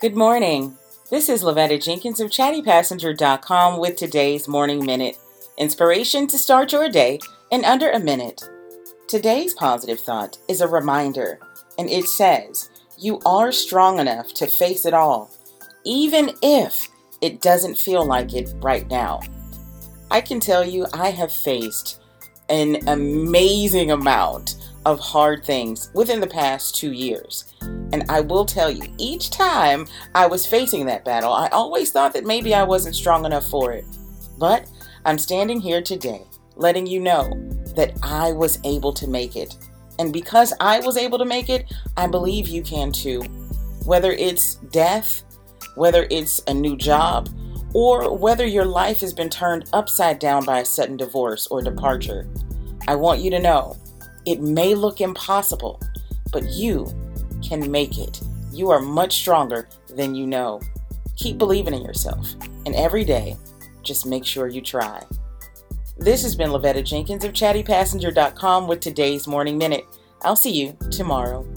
Good morning. This is Lovetta Jenkins of ChattyPassenger.com with today's Morning Minute. Inspiration to start your day in under a minute. Today's positive thought is a reminder, and it says, you are strong enough to face it all, even if it doesn't feel like it right now. I can tell you I have faced an amazing amount of hard things within the past 2 years. And I will tell you, each time I was facing that battle, I always thought that maybe I wasn't strong enough for it. But I'm standing here today, letting you know that I was able to make it. And because I was able to make it, I believe you can too. Whether it's death, whether it's a new job, or whether your life has been turned upside down by a sudden divorce or departure, I want you to know, it may look impossible, but you can make it. You are much stronger than you know. Keep believing in yourself, and every day, just make sure you try. This has been Lovetta Jenkins of ChattyPassenger.com with today's Morning Minute. I'll see you tomorrow.